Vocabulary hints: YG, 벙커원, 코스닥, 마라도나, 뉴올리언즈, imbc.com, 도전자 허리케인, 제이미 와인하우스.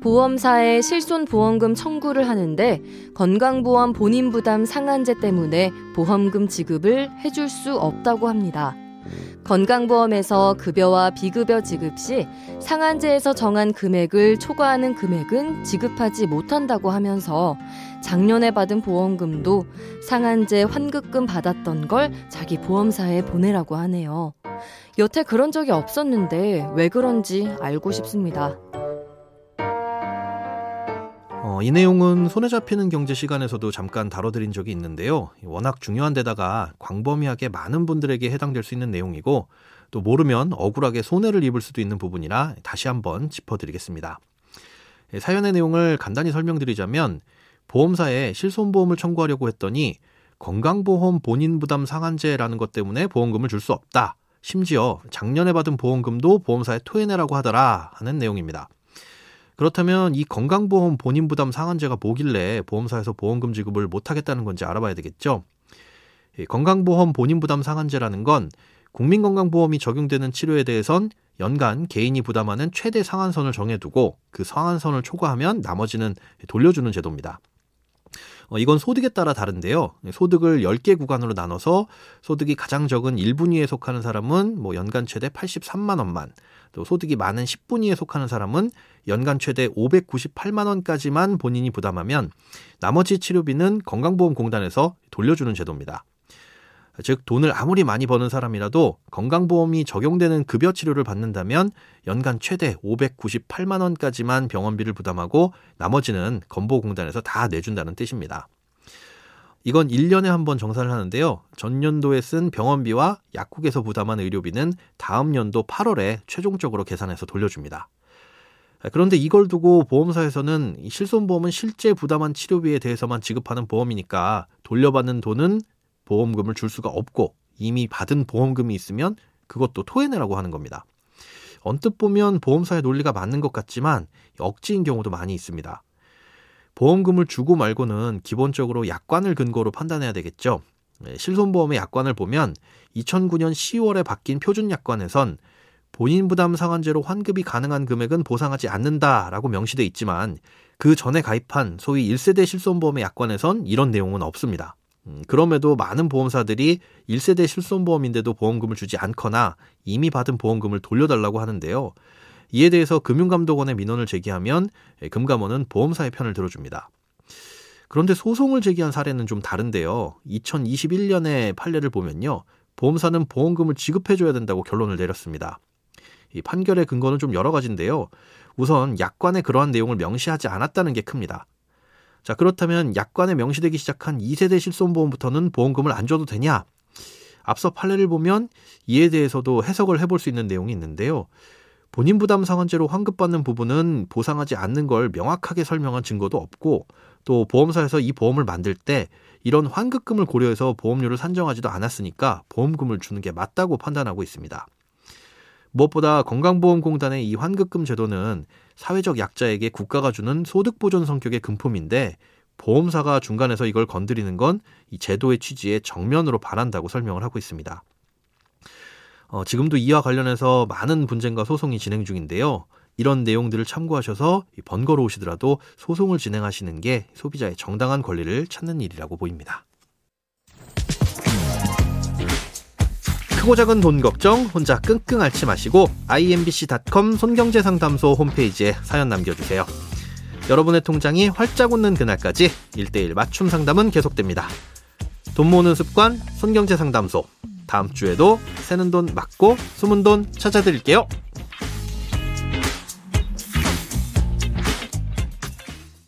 보험사에 실손보험금 청구를 하는데 건강보험 본인부담 상한제 때문에 보험금 지급을 해줄 수 없다고 합니다. 건강보험에서 급여와 비급여 지급 시 상한제에서 정한 금액을 초과하는 금액은 지급하지 못한다고 하면서 작년에 받은 보험금도 상한제 환급금 받았던 걸 자기 보험사에 보내라고 하네요. 여태 그런 적이 없었는데 왜 그런지 알고 싶습니다. 이 내용은 손에 잡히는 경제 시간에서도 잠깐 다뤄드린 적이 있는데요. 워낙 중요한 데다가 광범위하게 많은 분들에게 해당될 수 있는 내용이고 또 모르면 억울하게 손해를 입을 수도 있는 부분이라 다시 한번 짚어드리겠습니다. 사연의 내용을 간단히 설명드리자면 보험사에 실손보험을 청구하려고 했더니 건강보험 본인부담 상한제라는 것 때문에 보험금을 줄 수 없다. 심지어 작년에 받은 보험금도 보험사에 토해내라고 하더라 하는 내용입니다. 그렇다면 이 건강보험 본인부담 상한제가 뭐길래 보험사에서 보험금 지급을 못하겠다는 건지 알아봐야 되겠죠. 건강보험 본인부담 상한제라는 건 국민건강보험이 적용되는 치료에 대해선 연간 개인이 부담하는 최대 상한선을 정해두고 그 상한선을 초과하면 나머지는 돌려주는 제도입니다. 이건 소득에 따라 다른데요. 소득을 10개 구간으로 나눠서 소득이 가장 적은 1분위에 속하는 사람은 연간 최대 83만 원만, 또 소득이 많은 10분위에 속하는 사람은 연간 최대 598만 원까지만 본인이 부담하면 나머지 치료비는 건강보험공단에서 돌려주는 제도입니다. 즉 돈을 아무리 많이 버는 사람이라도 건강보험이 적용되는 급여 치료를 받는다면 연간 최대 598만 원까지만 병원비를 부담하고 나머지는 건보공단에서 다 내준다는 뜻입니다. 이건 1년에 한 번 정산을 하는데요. 전년도에 쓴 병원비와 약국에서 부담한 의료비는 다음 연도 8월에 최종적으로 계산해서 돌려줍니다. 그런데 이걸 두고 보험사에서는 실손보험은 실제 부담한 치료비에 대해서만 지급하는 보험이니까 돌려받는 돈은 보험금을 줄 수가 없고 이미 받은 보험금이 있으면 그것도 토해내라고 하는 겁니다. 언뜻 보면 보험사의 논리가 맞는 것 같지만 억지인 경우도 많이 있습니다. 보험금을 주고 말고는 기본적으로 약관을 근거로 판단해야 되겠죠. 실손보험의 약관을 보면 2009년 10월에 바뀐 표준약관에선 본인 부담 상한제로 환급이 가능한 금액은 보상하지 않는다라고 명시돼 있지만 그 전에 가입한 소위 1세대 실손보험의 약관에선 이런 내용은 없습니다. 그럼에도 많은 보험사들이 1세대 실손보험인데도 보험금을 주지 않거나 이미 받은 보험금을 돌려달라고 하는데요. 이에 대해서 금융감독원에 민원을 제기하면 금감원은 보험사의 편을 들어줍니다. 그런데 소송을 제기한 사례는 좀 다른데요. 2021년의 판례를 보면요. 보험사는 보험금을 지급해줘야 된다고 결론을 내렸습니다. 이 판결의 근거는 좀 여러 가지인데요. 우선 약관에 그러한 내용을 명시하지 않았다는 게 큽니다. 자, 그렇다면 약관에 명시되기 시작한 2세대 실손보험부터는 보험금을 안 줘도 되냐? 앞서 판례를 보면 이에 대해서도 해석을 해볼 수 있는 내용이 있는데요. 본인 부담 상한제로 환급받는 부분은 보상하지 않는 걸 명확하게 설명한 증거도 없고 또 보험사에서 이 보험을 만들 때 이런 환급금을 고려해서 보험료를 산정하지도 않았으니까 보험금을 주는 게 맞다고 판단하고 있습니다. 무엇보다 건강보험공단의 이 환급금 제도는 사회적 약자에게 국가가 주는 소득보존 성격의 금품인데 보험사가 중간에서 이걸 건드리는 건 이 제도의 취지에 정면으로 반한다고 설명을 하고 있습니다. 지금도 이와 관련해서 많은 분쟁과 소송이 진행 중인데요. 이런 내용들을 참고하셔서 번거로우시더라도 소송을 진행하시는 게 소비자의 정당한 권리를 찾는 일이라고 보입니다. 크고 작은 돈 걱정 혼자 끙끙 앓지 마시고 imbc.com 손경제상담소 홈페이지에 사연 남겨주세요. 여러분의 통장이 활짝 웃는 그날까지 1:1 맞춤 상담은 계속됩니다. 돈 모으는 습관 손경제상담소. 다음 주에도 새는 돈 맞고 숨은 돈 찾아드릴게요.